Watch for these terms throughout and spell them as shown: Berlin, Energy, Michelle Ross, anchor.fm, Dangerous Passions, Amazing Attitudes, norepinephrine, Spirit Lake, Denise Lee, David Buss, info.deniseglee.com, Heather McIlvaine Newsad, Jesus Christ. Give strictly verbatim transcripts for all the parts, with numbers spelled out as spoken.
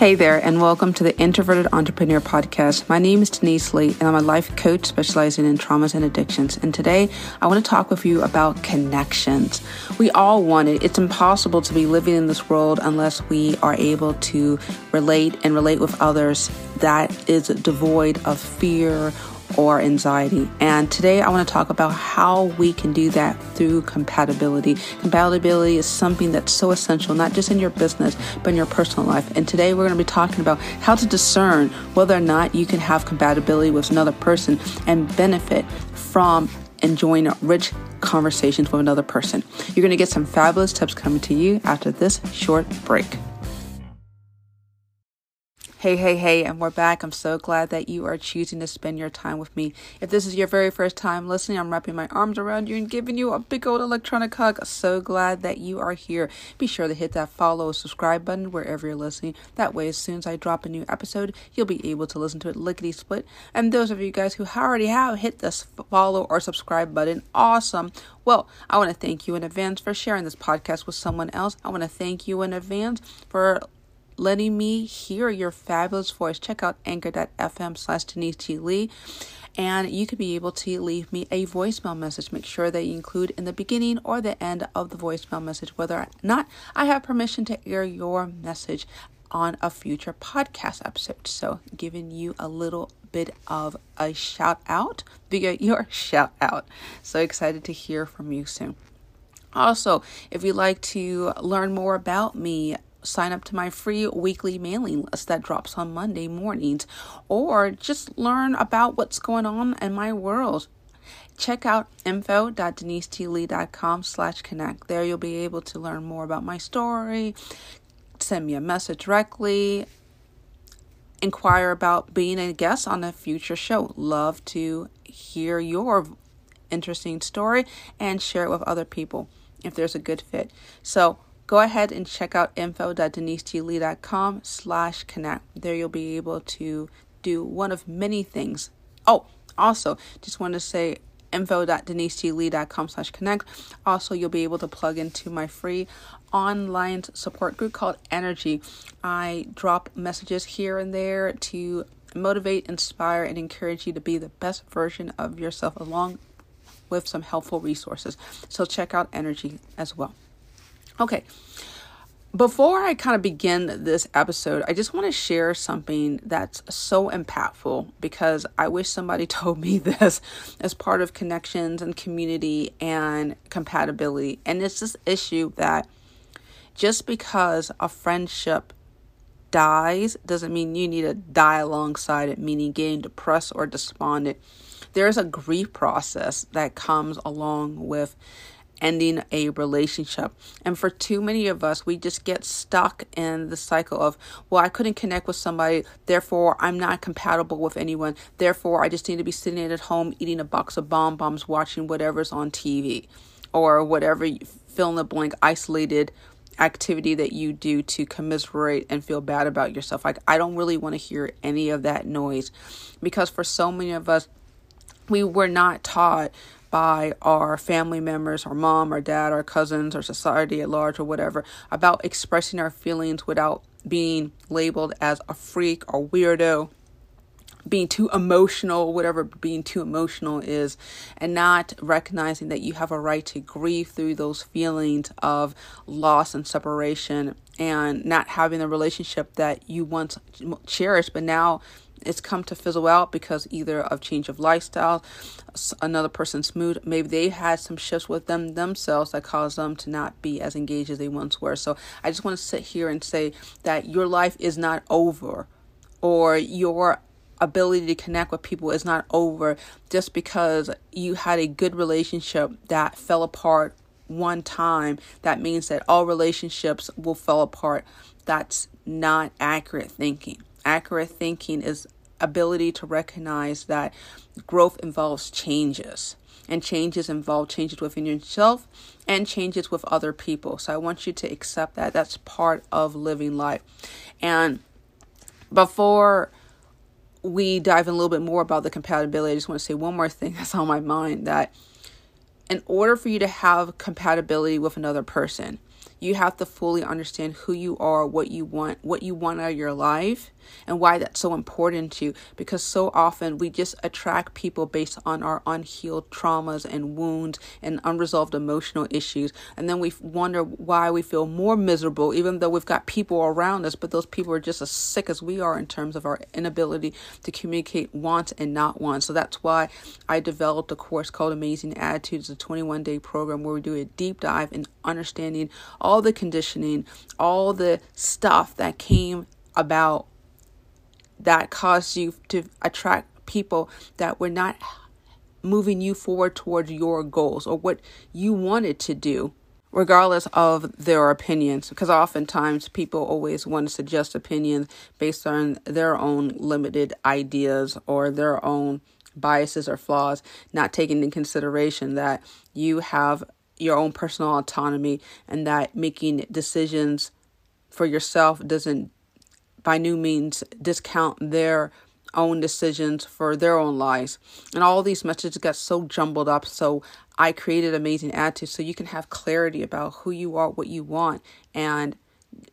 Hey there, and welcome to the Introverted Entrepreneur Podcast. My name is Denise Lee, and I'm a life coach specializing in traumas and addictions. And today, I want to talk with you about connections. We all want it. It's impossible to be living in this world unless we are able to relate and relate with others that is devoid of fear or anxiety. And today I want to talk about how we can do that through compatibility. Compatibility is something that's so essential, not just in your business, but in your personal life. And today we're going to be talking about how to discern whether or not you can have compatibility with another person and benefit from enjoying rich conversations with another person. You're going to get some fabulous tips coming to you after this short break. Hey, hey, hey, and we're back. I'm so glad that you are choosing to spend your time with me. If this is your very first time listening, I'm wrapping my arms around you and giving you a big old electronic hug. So glad that you are here. Be sure to hit that follow or subscribe button wherever you're listening. That way, as soon as I drop a new episode, you'll be able to listen to it lickety-split. And those of you guys who already have hit this follow or subscribe button, awesome. Well, I want to thank you in advance for sharing this podcast with someone else. I want to thank you in advance for letting me hear your fabulous voice. Check out anchor.fm slash Denise T. Lee, and you could be able to leave me a voicemail message. Make sure that you include in the beginning or the end of the voicemail message whether or not I have permission to air your message on a future podcast episode. So giving you a little bit of a shout out via your shout out. So excited to hear from you soon. Also, if you'd like to learn more about me, sign up to my free weekly mailing list that drops on Monday mornings, or just learn about what's going on in my world. Check out info.deniseglee.com slash connect. There you'll be able to learn more about my story, send me a message directly, inquire about being a guest on a future show. Love to hear your interesting story and share it with other people if there's a good fit. So go ahead and check out info.deniseglee.com slash connect. There you'll be able to do one of many things. Oh, also, just want to say info.deniseglee.com slash connect. Also, you'll be able to plug into my free online support group called Energy. I drop messages here and there to motivate, inspire, and encourage you to be the best version of yourself along with some helpful resources. So check out Energy as well. Okay, before I kind of begin this episode, I just want to share something that's so impactful because I wish somebody told me this as part of connections and community and compatibility. And it's this issue that just because a friendship dies doesn't mean you need to die alongside it, meaning getting depressed or despondent. There's a grief process that comes along with ending a relationship. And for too many of us, we just get stuck in the cycle of, well, I couldn't connect with somebody, therefore I'm not compatible with anyone. Therefore, I just need to be sitting at home eating a box of bonbons, watching whatever's on T V or whatever fill in the blank isolated activity that you do to commiserate and feel bad about yourself. Like, I don't really want to hear any of that noise, because for so many of us, we were not taught by our family members, our mom, our dad, our cousins, or society at large, or whatever, about expressing our feelings without being labeled as a freak or weirdo, being too emotional, whatever being too emotional is, and not recognizing that you have a right to grieve through those feelings of loss and separation, and not having the relationship that you once cherished, but now it's come to fizzle out because either of change of lifestyle, another person's mood, maybe they had some shifts with them themselves that caused them to not be as engaged as they once were. So I just want to sit here and say that your life is not over, or your ability to connect with people is not over just because you had a good relationship that fell apart one time. That means that all relationships will fall apart. That's not accurate thinking. Accurate thinking is ability to recognize that growth involves changes, and changes involve changes within yourself and changes with other people. So I want you to accept that. That's part of living life. And before we dive in a little bit more about the compatibility, I just want to say one more thing that's on my mind, that in order for you to have compatibility with another person, you have to fully understand who you are, what you want, what you want out of your life, and why that's so important to you. Because so often we just attract people based on our unhealed traumas and wounds and unresolved emotional issues. And then we wonder why we feel more miserable, even though we've got people around us, but those people are just as sick as we are in terms of our inability to communicate wants and not wants. So that's why I developed a course called Amazing Attitudes, a twenty-one day program where we do a deep dive in understanding all the conditioning, all the stuff that came about that caused you to attract people that were not moving you forward towards your goals or what you wanted to do, regardless of their opinions. Because oftentimes people always want to suggest opinions based on their own limited ideas or their own biases or flaws, not taking into consideration that you have your own personal autonomy and that making decisions for yourself doesn't by no means discount their own decisions for their own lives. And all these messages got so jumbled up. So I created Amazing Attitudes so you can have clarity about who you are, what you want, and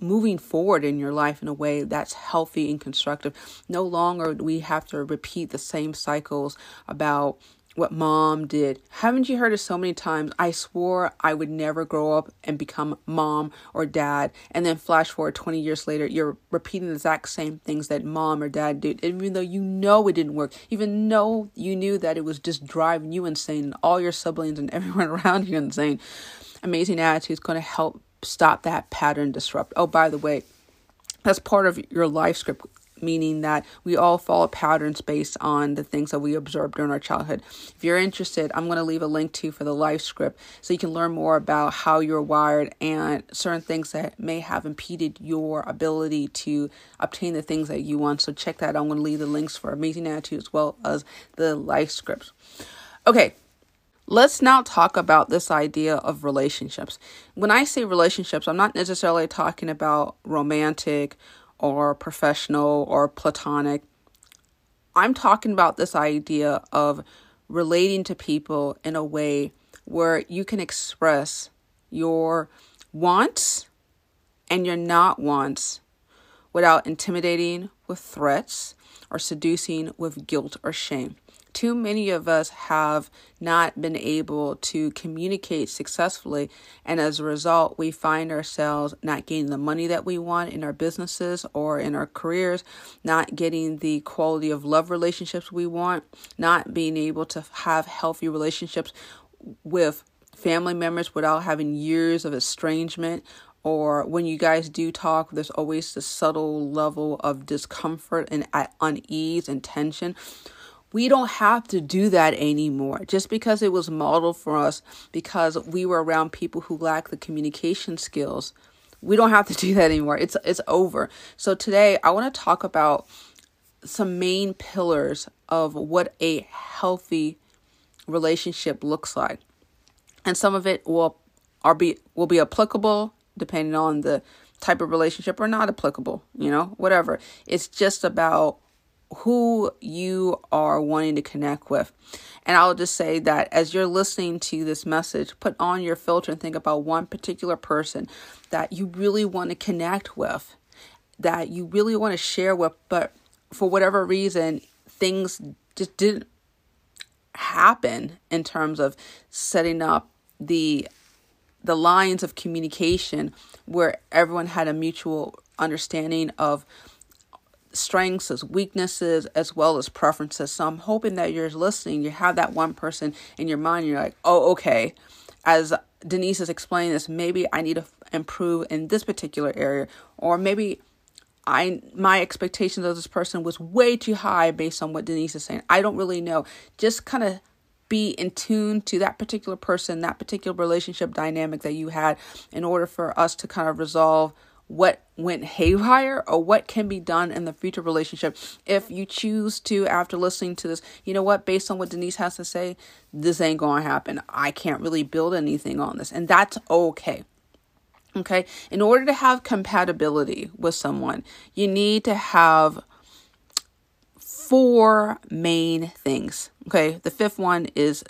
moving forward in your life in a way that's healthy and constructive. No longer do we have to repeat the same cycles about what mom did. Haven't you heard it so many times? I swore I would never grow up and become mom or dad. And then flash forward twenty years later, you're repeating the exact same things that mom or dad did, even though you know it didn't work, even though you knew that it was just driving you insane and all your siblings and everyone around you insane. Amazing Attitude is going to help stop that pattern disrupt. Oh, by the way, that's part of your life script, meaning that we all follow patterns based on the things that we observed during our childhood. If you're interested, I'm going to leave a link to for the life script so you can learn more about how you're wired and certain things that may have impeded your ability to obtain the things that you want. So check that out. I'm going to leave the links for Amazing Attitude as well as the life scripts. Okay. Let's now talk about this idea of relationships. When I say relationships, I'm not necessarily talking about romantic or professional or platonic. I'm talking about this idea of relating to people in a way where you can express your wants and your not wants without intimidating with threats or seducing with guilt or shame. Too many of us have not been able to communicate successfully. And as a result, we find ourselves not getting the money that we want in our businesses or in our careers, not getting the quality of love relationships we want, not being able to have healthy relationships with family members without having years of estrangement. Or when you guys do talk, there's always this subtle level of discomfort and unease and tension. We don't have to do that anymore. Just because it was modeled for us, because we were around people who lack the communication skills, we don't have to do that anymore. It's it's over. So today, I want to talk about some main pillars of what a healthy relationship looks like, and some of it will are be will be applicable depending on the type of relationship, or not applicable. You know, whatever. It's just about who you are wanting to connect with. And I'll just say that as you're listening to this message, put on your filter and think about one particular person that you really want to connect with, that you really want to share with, but for whatever reason, things just didn't happen in terms of setting up the the lines of communication where everyone had a mutual understanding of strengths as weaknesses, as well as preferences. So I'm hoping that you're listening, you have that one person in your mind, you're like, oh, okay, as Denise is explaining this, maybe I need to improve in this particular area, or maybe I my expectations of this person was way too high based on what Denise is saying. I don't really know. Just kind of be in tune to that particular person, that particular relationship dynamic that you had, in order for us to kind of resolve what went haywire or what can be done in the future relationship. If you choose to, after listening to this, you know what, based on what Denise has to say, this ain't going to happen. I can't really build anything on this. And that's okay. Okay. In order to have compatibility with someone, you need to have four main things. Okay. The fifth one is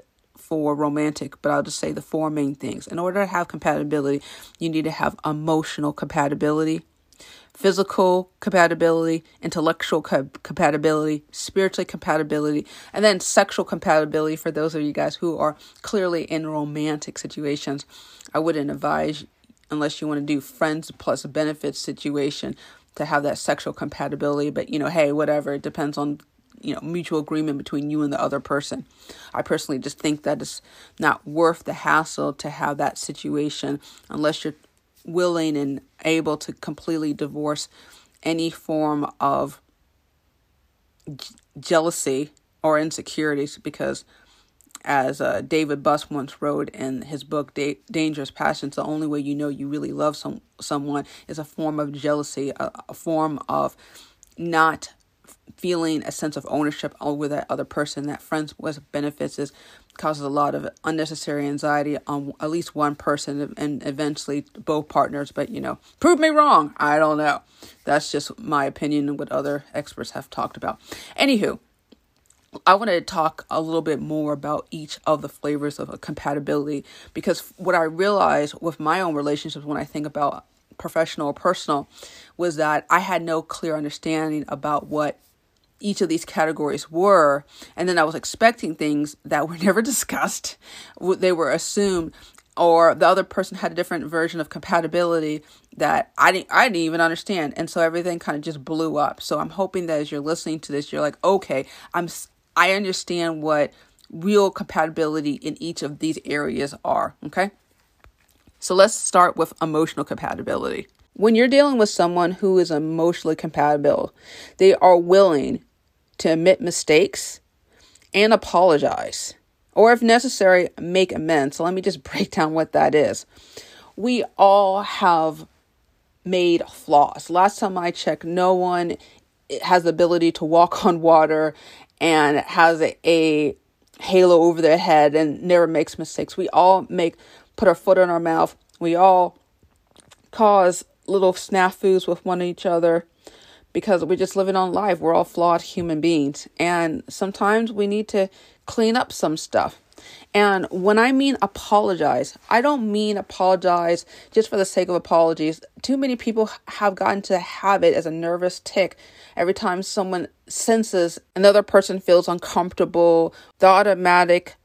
for romantic, but I'll just say the four main things. In order to have compatibility, you need to have emotional compatibility, physical compatibility, intellectual co- compatibility, spiritual compatibility, and then sexual compatibility. For those of you guys who are clearly in romantic situations, I wouldn't advise, unless you want to do friends plus benefits situation, to have that sexual compatibility. But, you know, hey, whatever, it depends on, you know, mutual agreement between you and the other person. I personally just think that it's not worth the hassle to have that situation unless you're willing and able to completely divorce any form of j- jealousy or insecurities. Because as uh, David Buss once wrote in his book, da- Dangerous Passions, the only way you know you really love some someone is a form of jealousy, a, a form of not feeling a sense of ownership over that other person. That friends with benefits is, causes a lot of unnecessary anxiety on at least one person and eventually both partners. But, you know, prove me wrong. I don't know. That's just my opinion and what other experts have talked about. Anywho, I want to talk a little bit more about each of the flavors of compatibility, because what I realized with my own relationships when I think about professional or personal was that I had no clear understanding about what each of these categories were. And then I was expecting things that were never discussed. They were assumed, or the other person had a different version of compatibility that I didn't, I didn't even understand. And so everything kind of just blew up. So I'm hoping that as you're listening to this, you're like, okay, I'm, I understand what real compatibility in each of these areas are. Okay. So let's start with emotional compatibility. When you're dealing with someone who is emotionally compatible, they are willing to admit mistakes and apologize, or if necessary, make amends. So let me just break down what that is. We all have made flaws. Last time I checked, no one has the ability to walk on water and has a, a halo over their head and never makes mistakes. We all make put our foot in our mouth. We all cause little snafus with one each other because we're just living on life. We're all flawed human beings. And sometimes we need to clean up some stuff. And when I mean apologize, I don't mean apologize just for the sake of apologies. Too many people have gotten to the habit as a nervous tick. Every time someone senses another person feels uncomfortable, the automatic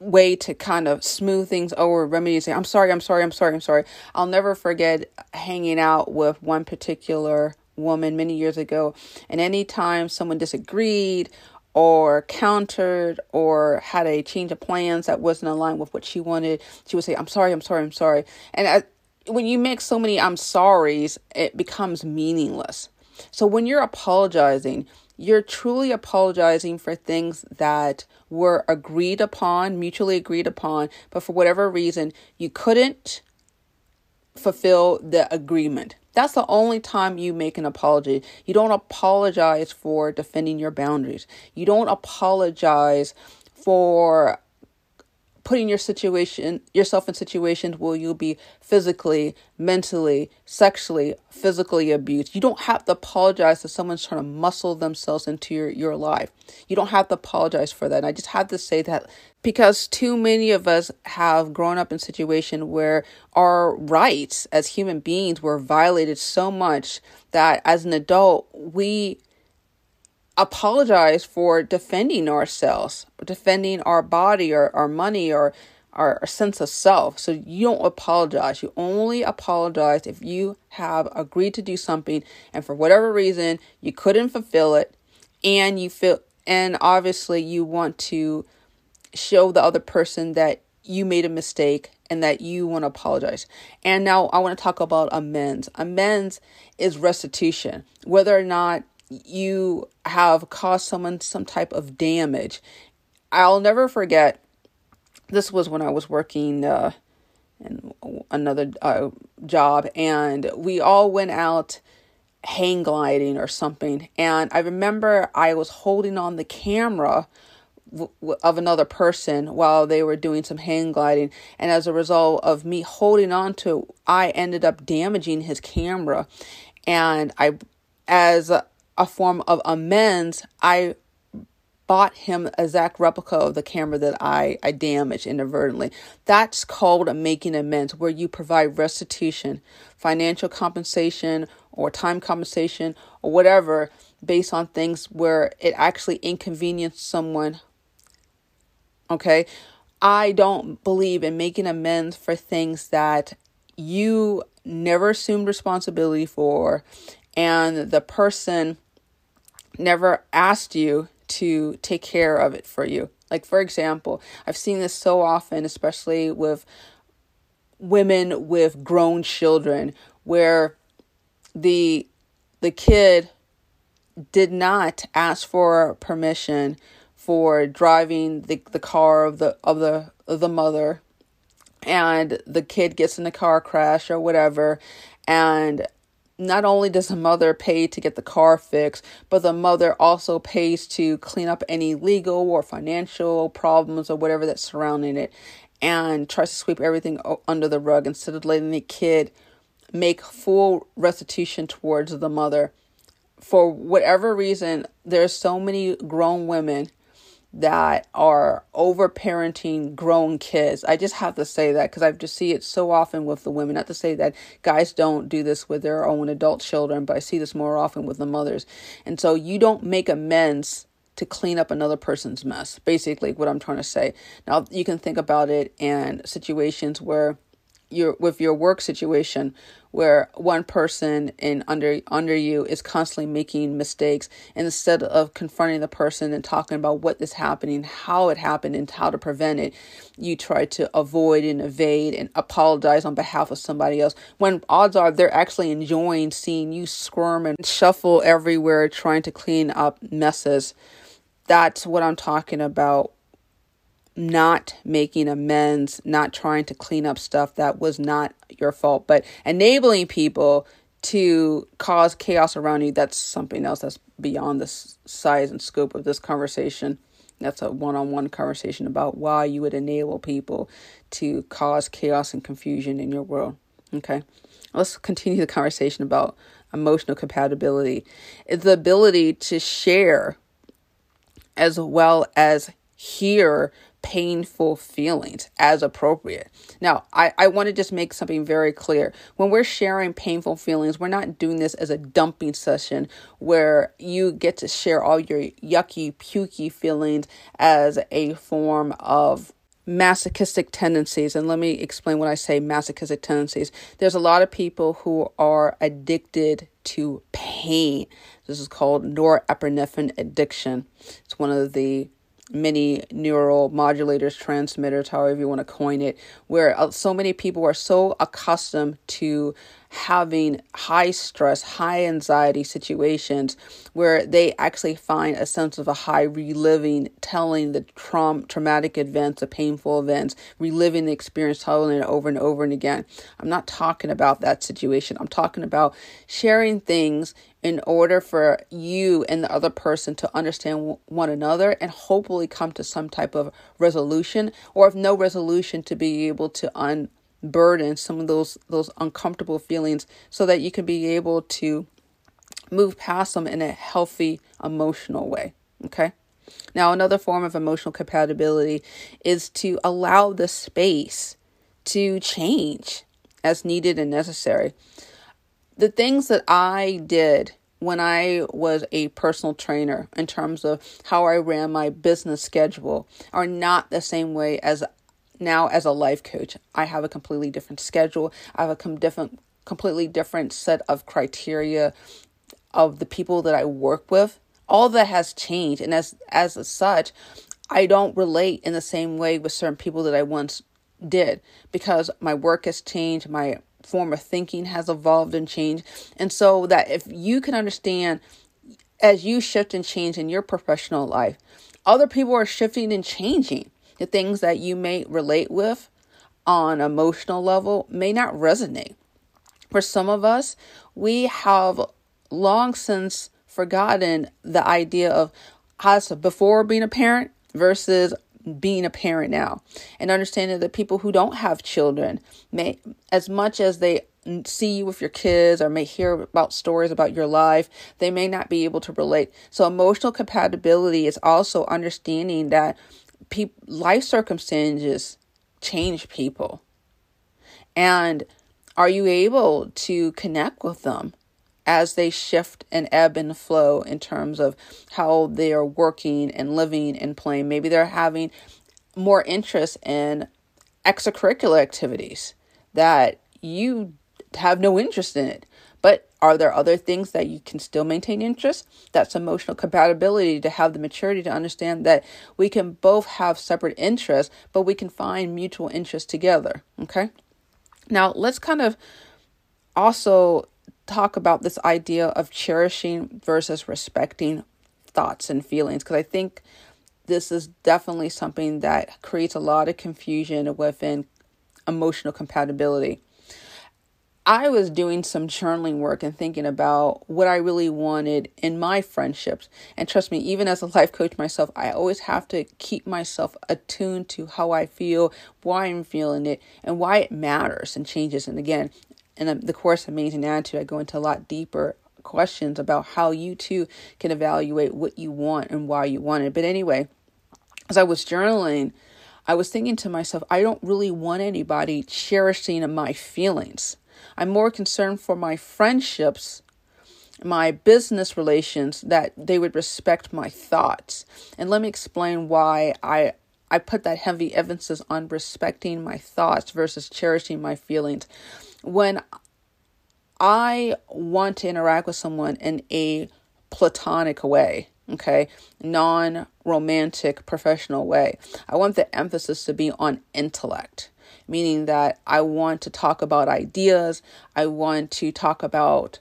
way to kind of smooth things over, remedy, say, I'm sorry, I'm sorry, I'm sorry, I'm sorry. I'll never forget hanging out with one particular woman many years ago. And anytime someone disagreed or countered or had a change of plans that wasn't aligned with what she wanted, she would say, I'm sorry, I'm sorry, I'm sorry. And I, when you make so many I'm sorries, it becomes meaningless. So when you're apologizing, you're truly apologizing for things that were agreed upon, mutually agreed upon, but for whatever reason, you couldn't fulfill the agreement. That's the only time you make an apology. You don't apologize for defending your boundaries. You don't apologize for putting your situation, yourself in situations where you'll be physically, mentally, sexually, physically abused. You don't have to apologize if someone's trying to muscle themselves into your, your life. You don't have to apologize for that. And I just have to say that because too many of us have grown up in situations where our rights as human beings were violated so much that as an adult, we apologize for defending ourselves, defending our body or our money or our sense of self. So you don't apologize. You only apologize if you have agreed to do something and for whatever reason you couldn't fulfill it, and you feel, and obviously you want to show the other person that you made a mistake and that you want to apologize. And now I want to talk about amends. Amends is restitution. Whether or not you have caused someone some type of damage. I'll never forget. This was when I was working uh, in another uh, job, and we all went out hang gliding or something. And I remember I was holding on the camera w- w- of another person while they were doing some hang gliding. And as a result of me holding on to, I ended up damaging his camera. And I, as a, a form of amends, I bought him a exact replica of the camera that I, I damaged inadvertently. That's called making amends, where you provide restitution, financial compensation or time compensation or whatever, based on things where it actually inconvenienced someone. Okay. I don't believe in making amends for things that you never assumed responsibility for, and the person never asked you to take care of it for you. Like, for example, I've seen this so often, especially with women with grown children, where the the kid did not ask for permission for driving the, the car of the of the of the mother, and the kid gets in a car crash or whatever, and not only does the mother pay to get the car fixed, but the mother also pays to clean up any legal or financial problems or whatever that's surrounding it, and tries to sweep everything under the rug instead of letting the kid make full restitution towards the mother. For whatever reason, there's so many grown women that are overparenting grown kids. I just have to say that because I just see it so often with the women. Not to say that guys don't do this with their own adult children, but I see this more often with the mothers. And so you don't make amends to clean up another person's mess, basically what I'm trying to say. Now, you can think about it in situations where you're with your work situation, where one person in under under you is constantly making mistakes, and instead of confronting the person and talking about what is happening, how it happened, and how to prevent it, you try to avoid and evade and apologize on behalf of somebody else, when odds are they're actually enjoying seeing you squirm and shuffle everywhere trying to clean up messes. That's what I'm talking about. Not making amends, not trying to clean up stuff that was not your fault, but enabling people to cause chaos around you. That's something else that's beyond the size and scope of this conversation. That's a one-on-one conversation about why you would enable people to cause chaos and confusion in your world. Okay, let's continue the conversation about emotional compatibility. It's the ability to share as well as hear painful feelings as appropriate. Now, I, I want to just make something very clear. When we're sharing painful feelings, we're not doing this as a dumping session where you get to share all your yucky, pukey feelings as a form of masochistic tendencies. And let me explain when I say masochistic tendencies. There's a lot of people who are addicted to pain. This is called norepinephrine addiction. It's one of the many neural modulators, transmitters, however you want to coin it, where so many people are so accustomed to having high stress, high anxiety situations where they actually find a sense of a high reliving, telling the traum- traumatic events, the painful events, reliving the experience, telling it over and over and again. I'm not talking about that situation. I'm talking about sharing things in order for you and the other person to understand one another and hopefully come to some type of resolution, or if no resolution, to be able to unburden some of those those uncomfortable feelings so that you can be able to move past them in a healthy emotional way, okay? Now, another form of emotional compatibility is to allow the space to change as needed and necessary. The things that I did when I was a personal trainer in terms of how I ran my business schedule are not the same way as now as a life coach. I have a completely different schedule. I have a com- different, completely different set of criteria of the people that I work with. All that has changed. And as, as such, I don't relate in the same way with certain people that I once did, because my work has changed. My form of thinking has evolved and changed. And so that if you can understand, as you shift and change in your professional life, other people are shifting and changing. The things that you may relate with on emotional level may not resonate. For some of us, we have long since forgotten the idea of us before being a parent versus being a parent now, and understanding that people who don't have children may, as much as they see you with your kids or may hear about stories about your life, they may not be able to relate. So emotional compatibility is also understanding that pe- life circumstances change people. And are you able to connect with them as they shift and ebb and flow in terms of how they are working and living and playing? Maybe they're having more interest in extracurricular activities that you have no interest in it. But are there other things that you can still maintain interest? That's emotional compatibility, to have the maturity to understand that we can both have separate interests, but we can find mutual interests together. Okay. Now let's kind of also talk about this idea of cherishing versus respecting thoughts and feelings, because I think this is definitely something that creates a lot of confusion within emotional compatibility. I was doing some journaling work and thinking about what I really wanted in my friendships. And trust me, even as a life coach myself, I always have to keep myself attuned to how I feel, why I'm feeling it, and why it matters and changes. And again, in the course Amazing Attitude, I go into a lot deeper questions about how you too can evaluate what you want and why you want it. But anyway, as I was journaling, I was thinking to myself, I don't really want anybody cherishing my feelings. I'm more concerned for my friendships, my business relations, that they would respect my thoughts. And let me explain why I, I put that heavy emphasis on respecting my thoughts versus cherishing my feelings. When I want to interact with someone in a platonic way, okay, non-romantic professional way, I want the emphasis to be on intellect. Meaning that I want to talk about ideas, I want to talk about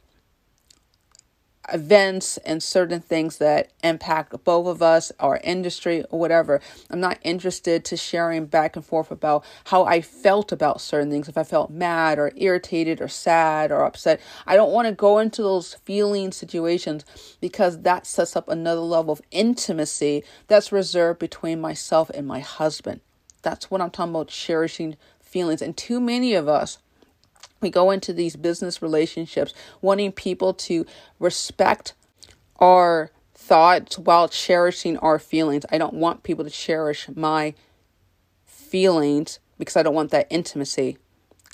events and certain things that impact both of us, our industry, or whatever. I'm not interested to sharing back and forth about how I felt about certain things. If I felt mad or irritated or sad or upset, I don't want to go into those feeling situations, because that sets up another level of intimacy that's reserved between myself and my husband. That's what I'm talking about, cherishing feelings. And too many of us, we go into these business relationships wanting people to respect our thoughts while cherishing our feelings. I don't want people to cherish my feelings because I don't want that intimacy.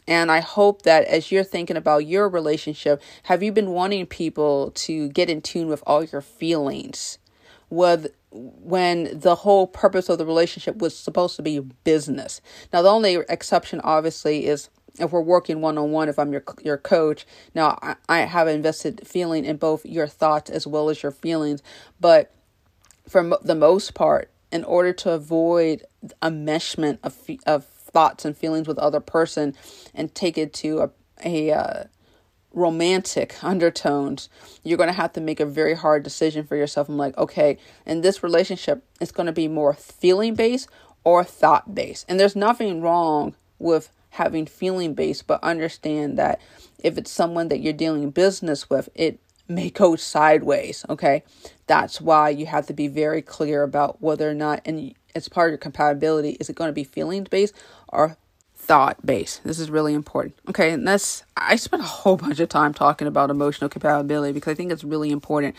And I hope that as you're thinking about your relationship, have you been wanting people to get in tune with all your feelings? With when the whole purpose of the relationship was supposed to be business. Now, the only exception, obviously, is if we're working one-on-one, if I'm your your coach. Now, I, I have invested feeling in both your thoughts as well as your feelings. But for m- the most part, in order to avoid a meshment of, fe- of thoughts and feelings with other person and take it to a... a uh, romantic undertones, you're going to have to make a very hard decision for yourself. I'm like, okay, in this relationship, it's going to be more feeling-based or thought-based. And there's nothing wrong with having feeling-based, but understand that if it's someone that you're dealing business with, it may go sideways, okay? That's why you have to be very clear about whether or not, and as part of your compatibility, is it going to be feelings-based or thought base. This is really important. Okay. And that's, I spent a whole bunch of time talking about emotional compatibility because I think it's really important.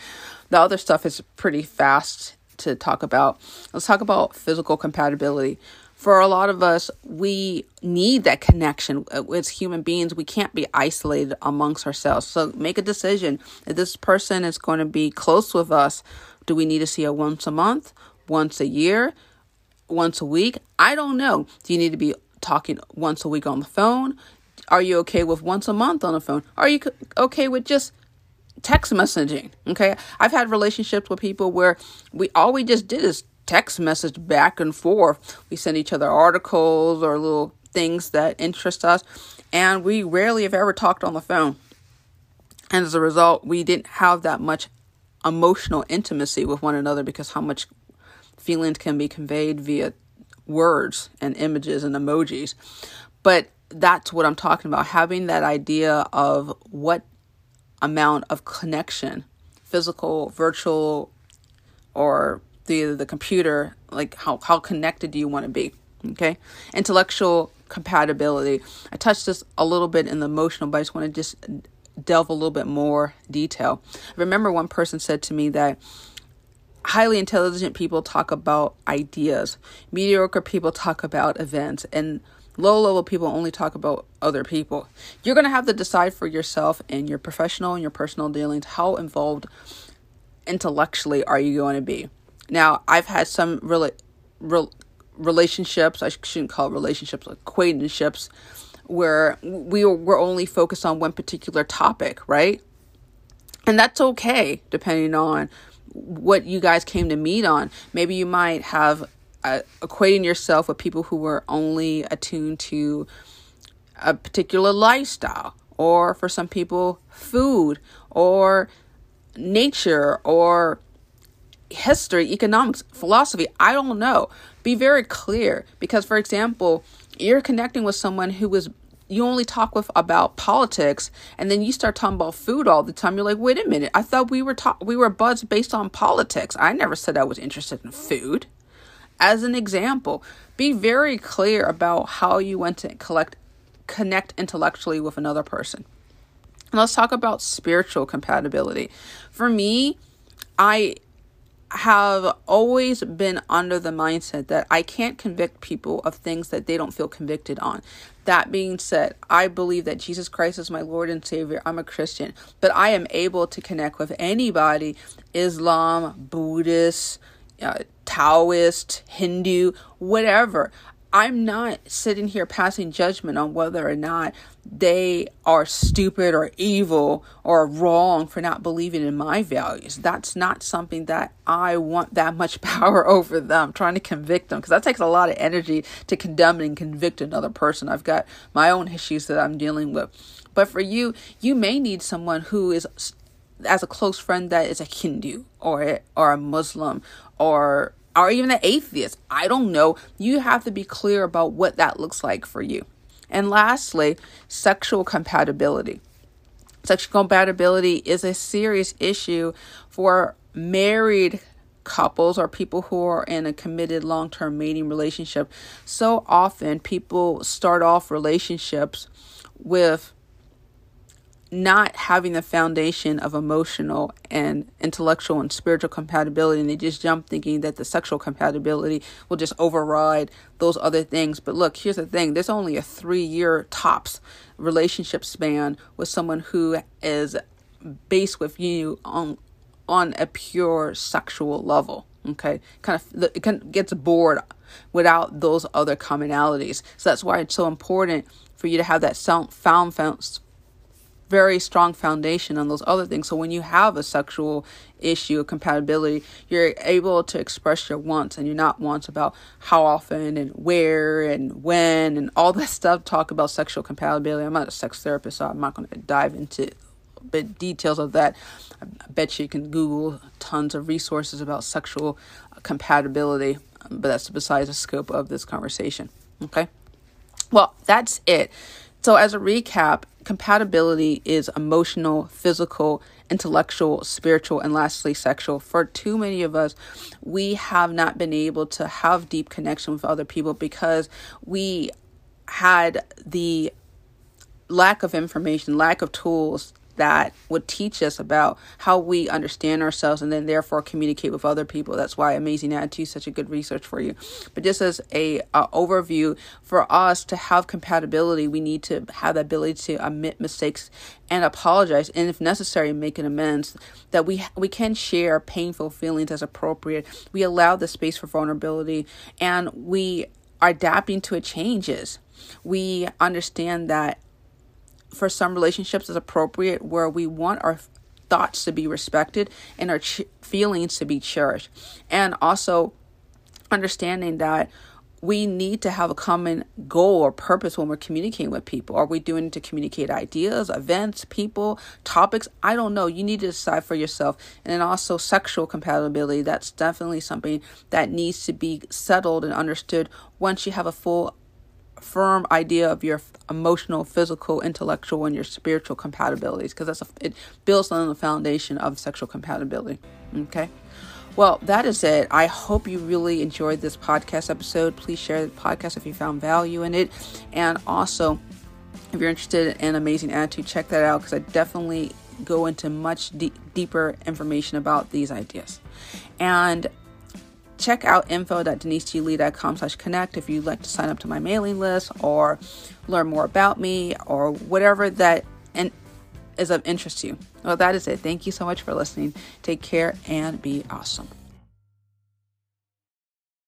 The other stuff is pretty fast to talk about. Let's talk about physical compatibility. For a lot of us, we need that connection. As human beings, we can't be isolated amongst ourselves. So make a decision. If this person is going to be close with us, do we need to see her once a month, once a year, once a week? I don't know. Do you need to be talking once a week on the phone? Are you okay with once a month on the phone? Are you okay with just text messaging? Okay. I've had relationships with people where we all we just did is text message back and forth. We send each other articles or little things that interest us. And we rarely have ever talked on the phone. And as a result, we didn't have that much emotional intimacy with one another because how much feelings can be conveyed via words and images and emojis. But that's what I'm talking about. Having that idea of what amount of connection, physical, virtual, or the the computer, like how, how connected do you want to be? Okay. Intellectual compatibility. I touched this a little bit in the emotional, but I just want to just delve a little bit more detail. I remember one person said to me that highly intelligent people talk about ideas, mediocre people talk about events, and low-level people only talk about other people. You're going to have to decide for yourself in your professional and your personal dealings how involved intellectually are you going to be. Now, I've had some really real relationships, I shouldn't call it relationships, acquaintanceships, where we were only focused on one particular topic, right? And that's okay, depending on what you guys came to meet on. Maybe you might have Uh, equating yourself with people who were only attuned to a particular lifestyle, or for some people, food or nature or history, economics, philosophy. I don't know. Be very clear, because, for example, you're connecting with someone who is, you only talk with about politics, and then you start talking about food all the time. You're like, wait a minute, I thought we were ta- we were buds based on politics. I never said I was interested in food. As an example, be very clear about how you want to collect, connect intellectually with another person. And let's talk about spiritual compatibility. For me, I have always been under the mindset that I can't convict people of things that they don't feel convicted on. That being said, I believe that Jesus Christ is my Lord and Savior. I'm a Christian, but I am able to connect with anybody, Islam, Buddhist, Uh, Taoist, Hindu, whatever. I'm not sitting here passing judgment on whether or not they are stupid or evil or wrong for not believing in my values. That's not something that I want that much power over them, trying to convict them, because that takes a lot of energy to condemn and convict another person. I've got my own issues that I'm dealing with. But for you, you may need someone who is as a close friend that is a Hindu or or a Muslim or or even an atheist. I don't know. You have to be clear about what that looks like for you. And lastly, sexual compatibility. Sexual compatibility is a serious issue for married couples or people who are in a committed long-term mating relationship. So often people start off relationships with not having the foundation of emotional and intellectual and spiritual compatibility, and they just jump thinking that the sexual compatibility will just override those other things. But look, here's the thing. There's only a three-year tops relationship span with someone who is based with you on on a pure sexual level. Okay, kind of it kind of gets bored without those other commonalities. So that's why it's so important for you to have that sound found found. very strong foundation on those other things. So when you have a sexual issue of compatibility, you're able to express your wants and your not wants about how often and where and when and all that stuff. Talk about sexual compatibility. I'm not a sex therapist, so I'm not going to dive into bit details of that. I bet you can Google tons of resources about sexual compatibility, but that's besides the scope of this conversation. Okay. Well, that's it. So as a recap, compatibility is emotional, physical, intellectual, spiritual, and lastly, sexual. For too many of us, we have not been able to have deep connection with other people because we had the lack of information, lack of tools that would teach us about how we understand ourselves and then therefore communicate with other people. That's why Amazing Attitudes is such a good research for you. But just as a uh, overview, for us to have compatibility, we need to have the ability to admit mistakes and apologize, and if necessary, make an amends, that we we can share painful feelings as appropriate. We allow the space for vulnerability, and we are adapting to changes. We understand that for some relationships is appropriate where we want our thoughts to be respected and our ch- feelings to be cherished. And also understanding that we need to have a common goal or purpose when we're communicating with people. Are we doing it to communicate ideas, events, people, topics? I don't know. You need to decide for yourself. And then also sexual compatibility. That's definitely something that needs to be settled and understood once you have a full firm idea of your emotional, physical, intellectual, and your spiritual compatibilities, because that's a, it builds on the foundation of sexual compatibility. Okay. Well, that is it. I hope you really enjoyed this podcast episode. Please share the podcast if you found value in it. And also, if you're interested in Amazing Attitude, check that out because I definitely go into much de- deeper information about these ideas. And check out info dot denise g lee dot com slash connect if you'd like to sign up to my mailing list or learn more about me or whatever that and is of interest to you. Well, that is it. Thank you so much for listening. Take care and be awesome.